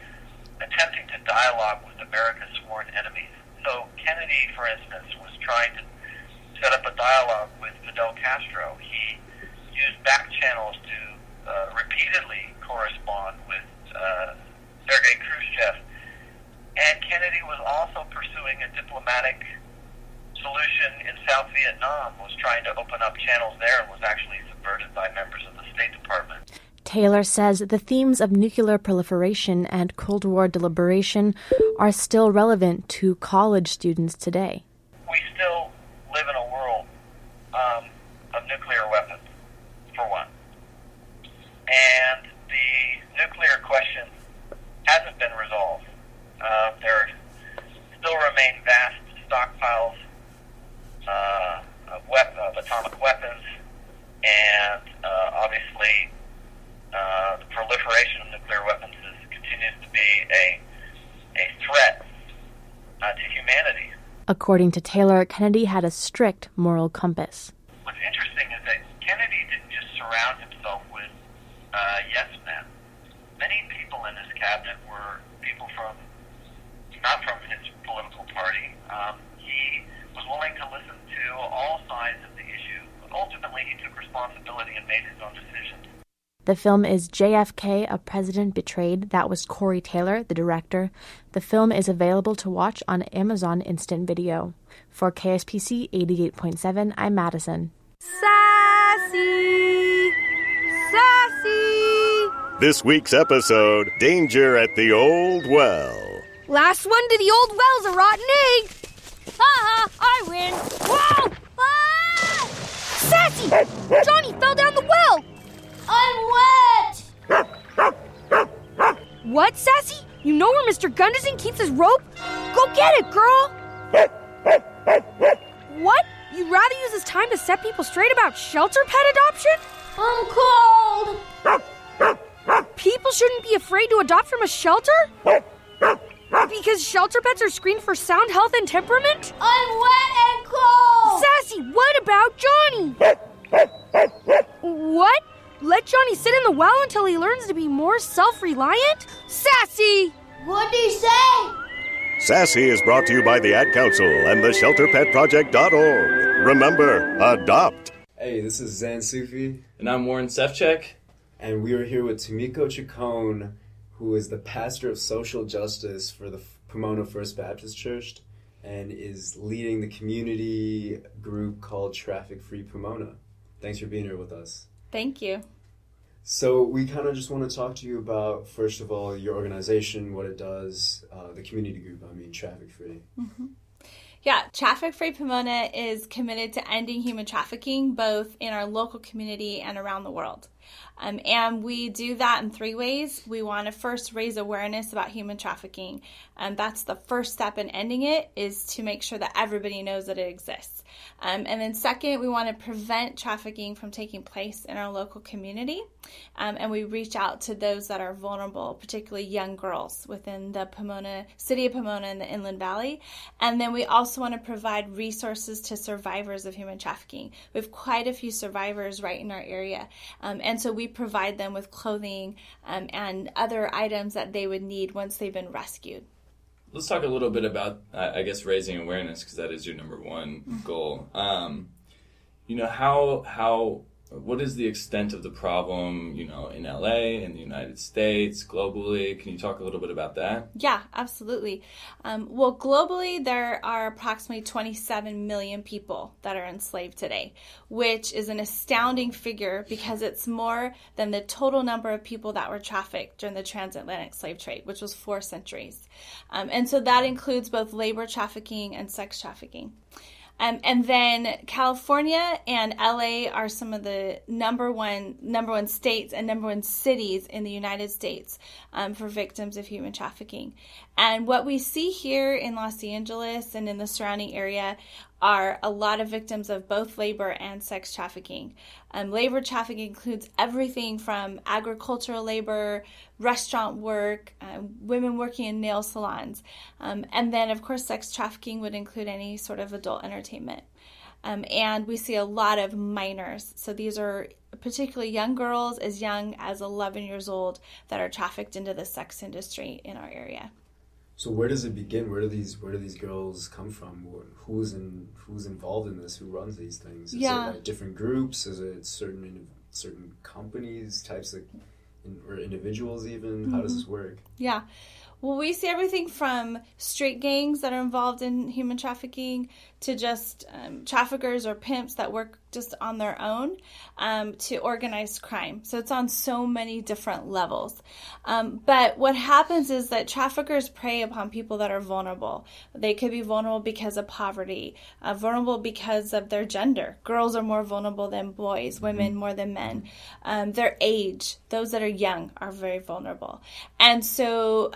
attempting to dialogue with America's sworn enemies. So Kennedy, for instance, was trying to set up a dialogue with Fidel Castro. He used back channels to repeatedly correspond with Sergei Khrushchev. And Kennedy was also pursuing a diplomatic solution in South Vietnam, was trying to open up channels there and was actually subverted by members of the State Department. Taylor says the themes of nuclear proliferation and Cold War deliberation are still relevant to college students today. We still live in a world of nuclear weapons, for one. And the nuclear question hasn't been resolved. There still remain vast stockpiles of atomic weapons and obviously the proliferation of nuclear weapons continues to be a threat to humanity. According to Taylor, Kennedy had a strict moral compass. What's interesting is that Kennedy didn't just surround himself with yes men. Many people in his cabinet were people from, not from his political party. He was willing to listen to all sides of the issue, but ultimately he took responsibility and made his own decisions. The film is JFK, A President Betrayed. That was Corey Taylor, the director. The film is available to watch on Amazon Instant Video. For KSPC 88.7, I'm Madison. Sassy! Sassy! This week's episode, Danger at the Old Well. Last one to the old well's a rotten egg. Ha ha, I win. Whoa! Ah! Sassy! Johnny fell down the well! I'm wet! What, Sassy? You know where Mr. Gunderson keeps his rope? Go get it, girl! What? You'd rather use this time to set people straight about shelter pet adoption? I'm cold! People shouldn't be afraid to adopt from a shelter? Because shelter pets are screened for sound health and temperament? I'm wet and cold! Sassy, what about Johnny? What? Let Johnny sit in the well until he learns to be more self-reliant? Sassy! What'd he say? Sassy is brought to you by the Ad Council and the ShelterPetProject.org. Remember, adopt. Hey, this is Zain Soofi. And I'm Warren Szewczyk. And we are here with Tamiko Chacon, who is the pastor of social justice for the Pomona First Baptist Church and is leading the community group called Traffic-Free Pomona. Thanks for being here with us. Thank you. So we kind of just want to talk to you about, first of all, your organization, what it does, the community group, Traffic Free. Mm-hmm. Yeah, Traffic Free Pomona is committed to ending human trafficking, both in our local community and around the world. And we do that in three ways. We want to first raise awareness about human trafficking. That's the first step in ending it, is to make sure that everybody knows that it exists. And then second, we want to prevent trafficking from taking place in our local community. And we reach out to those that are vulnerable, particularly young girls within the Pomona, city of Pomona and the Inland Valley. And then we also want to provide resources to survivors of human trafficking. We have quite a few survivors right in our area. And so we provide them with clothing and other items that they would need once they've been rescued. Let's talk a little bit about, I guess, raising awareness, because that is your number one goal. How what is the extent of the problem, you know, in LA, in the United States, globally? Can you talk a little bit about that? Yeah, absolutely. Well, globally, there are approximately 27 million people that are enslaved today, which is an astounding figure because it's more than the total number of people that were trafficked during the transatlantic slave trade, which was 4 centuries. And so that includes both labor trafficking and sex trafficking. And then California and LA are some of the number one states and number one cities in the United States for victims of human trafficking. And what we see here in Los Angeles and in the surrounding area are a lot of victims of both labor and sex trafficking. Labor trafficking includes everything from agricultural labor, restaurant work, women working in nail salons. And then, of course, sex trafficking would include any sort of adult entertainment. And we see a lot of minors. So these are particularly young girls as young as 11 years old that are trafficked into the sex industry in our area. So where does it begin? Where do these girls come from? Who's involved in this? Who runs these things? Is it like different groups? Is it certain companies, types of, or individuals even? Mm-hmm. How does this work? Yeah. Well, we see everything from street gangs that are involved in human trafficking to just traffickers or pimps that work just on their own to organized crime. So it's on so many different levels. But what happens is that traffickers prey upon people that are vulnerable. They could be vulnerable because of poverty, vulnerable because of their gender. Girls are more vulnerable than boys, women more than men. Their age, those that are young are very vulnerable. And so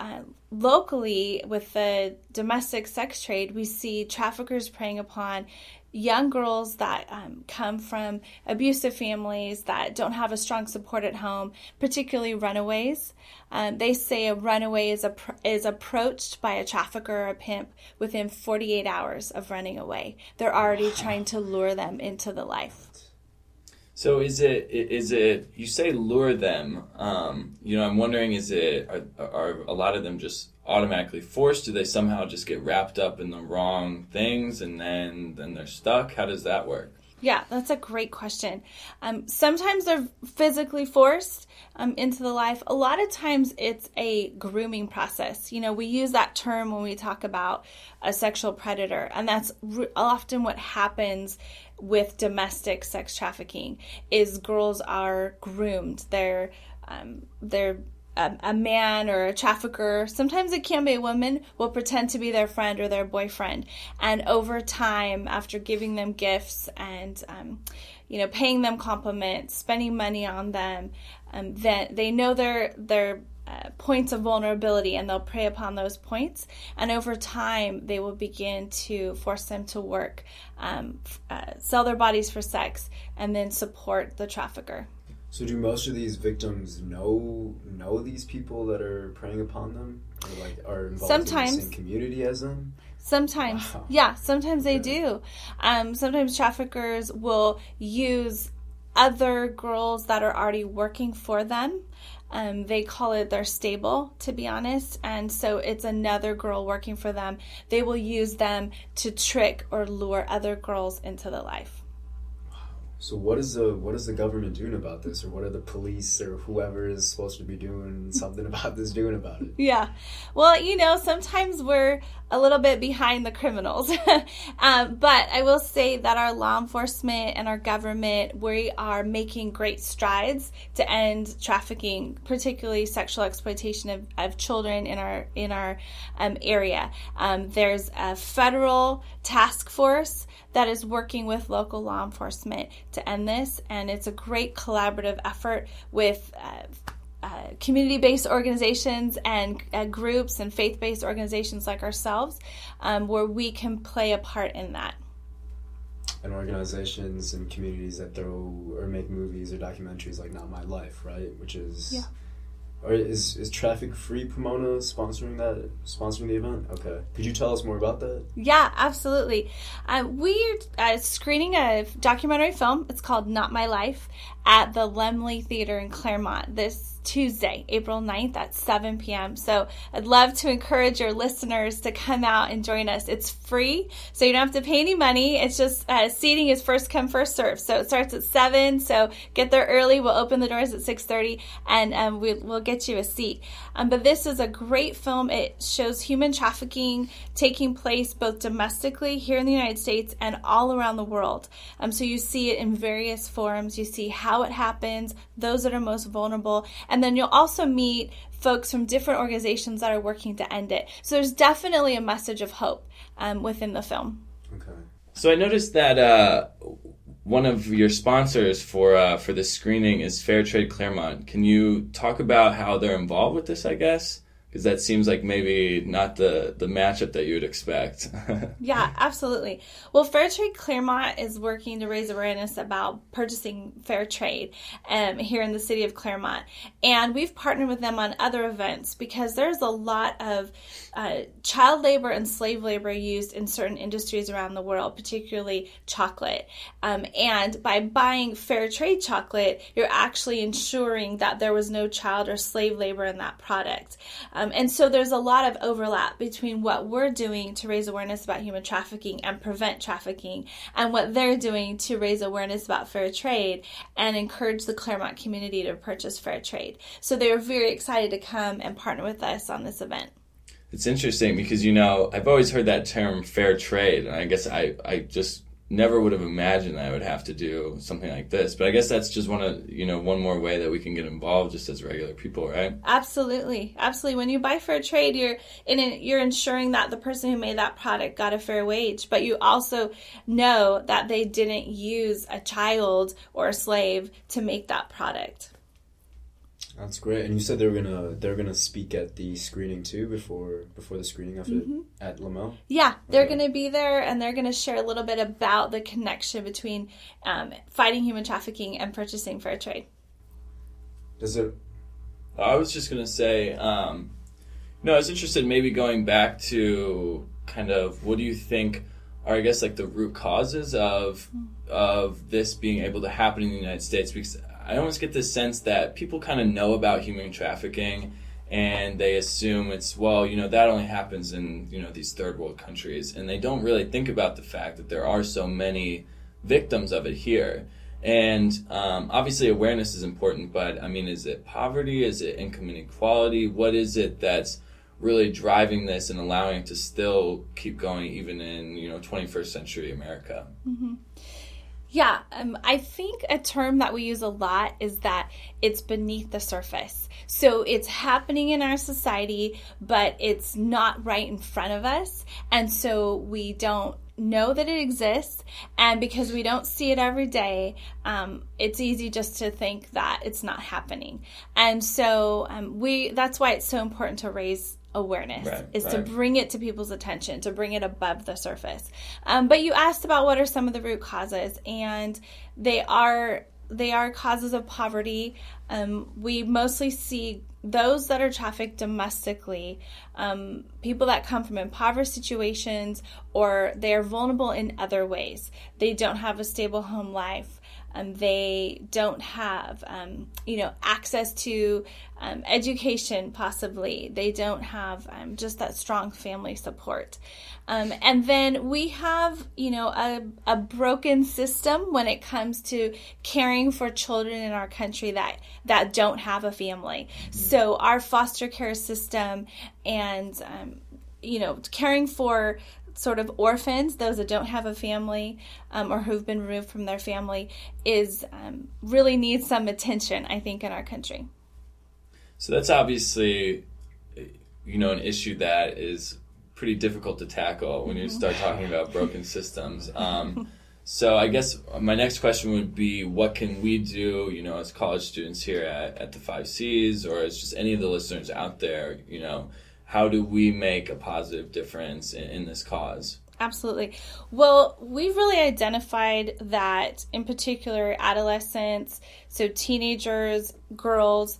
locally, with the domestic sex trade, we see traffickers preying upon young girls that come from abusive families that don't have a strong support at home, particularly runaways. They say a runaway is approached by a trafficker or a pimp within 48 hours of running away. They're already trying to lure them into the life. So is it you say lure them, I'm wondering, are a lot of them just automatically forced? Do they somehow just get wrapped up in the wrong things and then they're stuck? How does that work? Yeah, that's a great question. Sometimes they're physically forced into the life. A lot of times it's a grooming process. You know, we use that term when we talk about a sexual predator, and that's often what happens with domestic sex trafficking is girls are groomed. They're a man or a trafficker, sometimes it can be a woman, will pretend to be their friend or their boyfriend. And over time, after giving them gifts and, paying them compliments, spending money on them, then they know their points of vulnerability and they'll prey upon those points. And over time, they will begin to force them to work, sell their bodies for sex, and then support the trafficker. So do most of these victims know these people that are preying upon them, or like are involved sometimes, in the same community as them? Sometimes, wow. Yeah, sometimes they do. Sometimes traffickers will use other girls that are already working for them. They call it their stable, to be honest, and so it's another girl working for them. They will use them to trick or lure other girls into the life. So what is the government doing about this, or what are the police or whoever is supposed to be doing something about this doing about it? Yeah. Well, sometimes we're a little bit behind the criminals. But I will say that our law enforcement and our government, we are making great strides to end trafficking, particularly sexual exploitation of children in our area. There's a federal task force that is working with local law enforcement to end this, and it's a great collaborative effort with community-based organizations and groups and faith-based organizations like ourselves, where we can play a part in that. And organizations and communities that throw or make movies or documentaries like Not My Life, right? Which is... Yeah. Or is Traffic-Free Pomona sponsoring the event? Okay. Could you tell us more about that? Yeah, absolutely. We're screening a documentary film. It's called Not My Life at the Lemley Theater in Claremont this Tuesday, April 9th at 7 p.m. So I'd love to encourage your listeners to come out and join us. It's free, so you don't have to pay any money. It's just seating is first come, first serve. So it starts at 7, so get there early. We'll open the doors at 6:30, and we'll get you a seat. But this is a great film. It shows human trafficking taking place both domestically here in the United States and all around the world. So you see it in various forms. You see how it happens, those that are most vulnerable, and then you'll also meet folks from different organizations that are working to end it. So there's definitely a message of hope within the film. Okay. So I noticed that one of your sponsors for this screening is Fair Trade Claremont. Can you talk about how they're involved with this, I guess? Because that seems like maybe not the matchup that you would expect. Yeah, absolutely. Well, Fair Trade Claremont is working to raise awareness about purchasing fair trade here in the city of Claremont. And we've partnered with them on other events because there's a lot of child labor and slave labor used in certain industries around the world, particularly chocolate. And by buying fair trade chocolate, you're actually ensuring that there was no child or slave labor in that product. And so there's a lot of overlap between what we're doing to raise awareness about human trafficking and prevent trafficking and what they're doing to raise awareness about fair trade and encourage the Claremont community to purchase fair trade. So they were very excited to come and partner with us on this event. It's interesting because, you know, I've always heard that term fair trade, and I guess I just never would have imagined I would have to do something like this. But I guess that's just one more way that we can get involved just as regular people, right? Absolutely. Absolutely. When you buy fair trade, you're ensuring that the person who made that product got a fair wage, but you also know that they didn't use a child or a slave to make that product. That's great. And you said they're gonna speak at the screening too before the screening of it at Lamell? Yeah, they're gonna be there, and they're gonna share a little bit about the connection between fighting human trafficking and purchasing fair trade. I was just gonna say, I was interested maybe going back to kind of what do you think are, I guess, like the root causes of this being able to happen in the United States, because I almost get this sense that people kind of know about human trafficking and they assume it's, well, you know, that only happens in, you know, these third world countries. And they don't really think about the fact that there are so many victims of it here. And obviously awareness is important, but I mean, is it poverty? Is it income inequality? What is it that's really driving this and allowing it to still keep going even in, you know, 21st century America? Mm-hmm. Yeah, I think a term that we use a lot is that it's beneath the surface. So it's happening in our society, but it's not right in front of us. And so we don't know that it exists. And because we don't see it every day, it's easy just to think that it's not happening. And so that's why it's so important to raise awareness, is to bring it to people's attention, to bring it above the surface. But you asked about what are some of the root causes, and they are causes of poverty. We mostly see those that are trafficked domestically, people that come from impoverished situations, or they are vulnerable in other ways. They don't have a stable home life. They don't have, access to education, possibly. They don't have just that strong family support. And then we have, a broken system when it comes to caring for children in our country that don't have a family. Mm-hmm. So our foster care system and, caring for sort of orphans, those that don't have a family or who've been removed from their family, is really needs some attention, I think, in our country. So that's obviously, an issue that is pretty difficult to tackle when you start talking about broken systems. So I guess my next question would be, what can we do, as college students here at the 5Cs, or as just any of the listeners out there, how do we make a positive difference in this cause? Absolutely. Well, we've really identified that, in particular, adolescents, so teenagers, girls,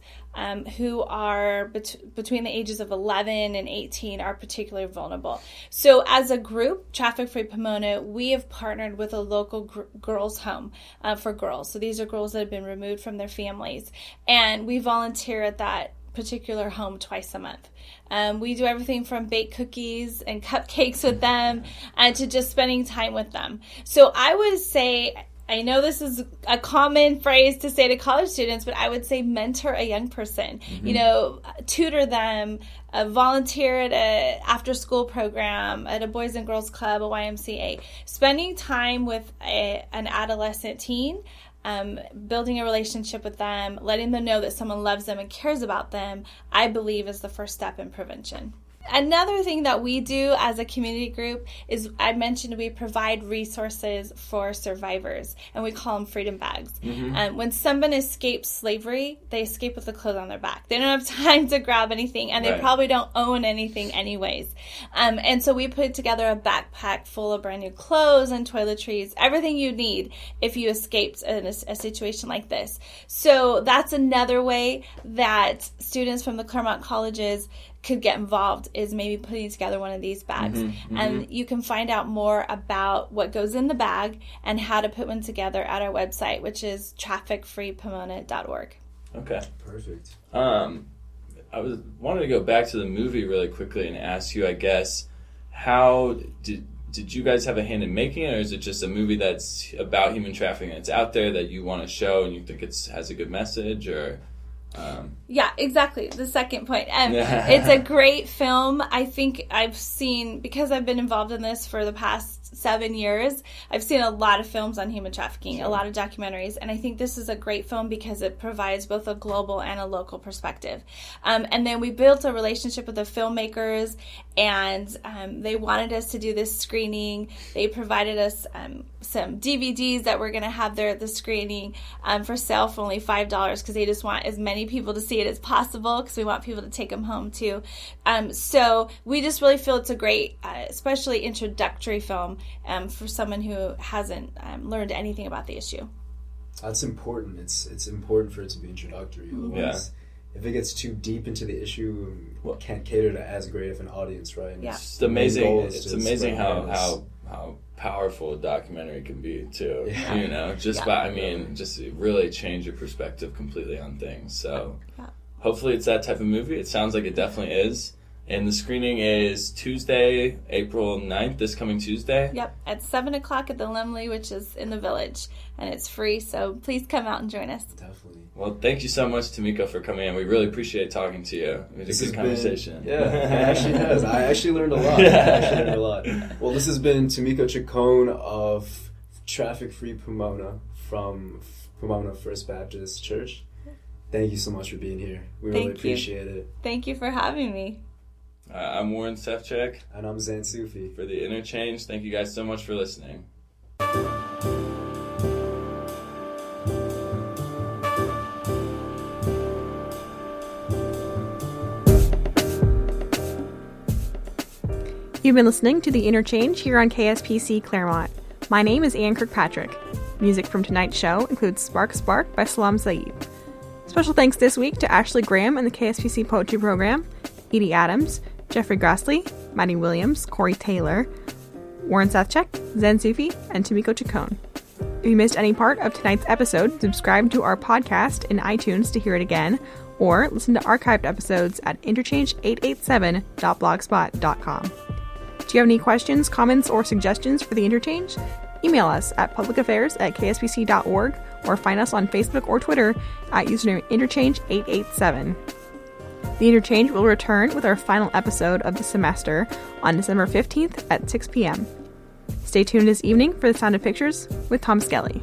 who are between the ages of 11 and 18 are particularly vulnerable. So as a group, Traffic-Free Pomona, we have partnered with a local girls' home for girls. So these are girls that have been removed from their families. And we volunteer at that particular home twice a month. We do everything from bake cookies and cupcakes with them to just spending time with them. So I would say, I know this is a common phrase to say to college students, but I would say mentor a young person, mm-hmm. you know, tutor them, volunteer at an after-school program, at a Boys and Girls Club, a YMCA. Spending time with an adolescent teen, building a relationship with them, letting them know that someone loves them and cares about them, I believe is the first step in prevention. Another thing that we do as a community group is, I mentioned, we provide resources for survivors, and we call them freedom bags. Mm-hmm. When someone escapes slavery, they escape with the clothes on their back. They don't have time to grab anything, and they probably don't own anything anyways. And so we put together a backpack full of brand new clothes and toiletries, everything you need if you escaped in a situation like this. So that's another way that students from the Claremont colleges could get involved, is maybe putting together one of these bags. Mm-hmm, mm-hmm. And you can find out more about what goes in the bag and how to put one together at our website, which is trafficfreepomona.org. Okay. Perfect. I wanted to go back to the movie really quickly and ask you, I guess, how did you guys have a hand in making it, or is it just a movie that's about human trafficking that's out there that you want to show and you think it has a good message, or... Yeah, exactly. The second point. It's a great film. I think I've seen, because I've been involved in this for the past 7 years, I've seen a lot of films on human trafficking, a lot of documentaries, and I think this is a great film because it provides both a global and a local perspective. And then we built a relationship with the filmmakers, and they wanted us to do this screening. They provided us some DVDs that we're going to have there at the screening for sale for only $5 because they just want as many people to see it as possible because we want people to take them home too. So we just really feel it's a great, especially introductory film for someone who hasn't learned anything about the issue. That's important. It's important for it to be introductory. Mm-hmm. Yeah. If it gets too deep into the issue, it can't cater to as great of an audience, right? And yeah. It's amazing. It's amazing how powerful a documentary can be too, you know, just by, I mean, just really change your perspective completely on things. So hopefully it's that type of movie. It sounds like it definitely is. And the screening is Tuesday, April 9th, this coming Tuesday. Yep, at 7 o'clock at the Lemley, which is in the village, and it's free, so please come out and join us. Definitely. Well, thank you so much, Tamiko, for coming in. We really appreciate talking to you. It was a good conversation. I actually learned a lot. Well, this has been Tamiko Chacon of Traffic-Free Pomona from Pomona First Baptist Church. Thank you so much for being here. We really appreciate it. Thank you for having me. I'm Warren Szewczyk. And I'm Zain Soofi. For The Interchange, thank you guys so much for listening. You've been listening to The Interchange here on KSPC Claremont. My name is Anne Kirkpatrick. Music from tonight's show includes Spark Spark by Salam Saeed. Special thanks this week to Ashley Graham and the KSPC Poetry Program, Edie Adams, Jeffrey Glaessley, Maddie Williams, Corey Taylor, Warren Szewczyk, Zain Soofi, and Tamiko Chacon. If you missed any part of tonight's episode, subscribe to our podcast in iTunes to hear it again, or listen to archived episodes at interchange887.blogspot.com. Do you have any questions, comments, or suggestions for The Interchange? Email us at publicaffairs@kspc.org or find us on Facebook or Twitter at username interchange887. The Interchange will return with our final episode of the semester on December 15th at 6 p.m. Stay tuned this evening for The Sound of Pictures with Tom Skelly.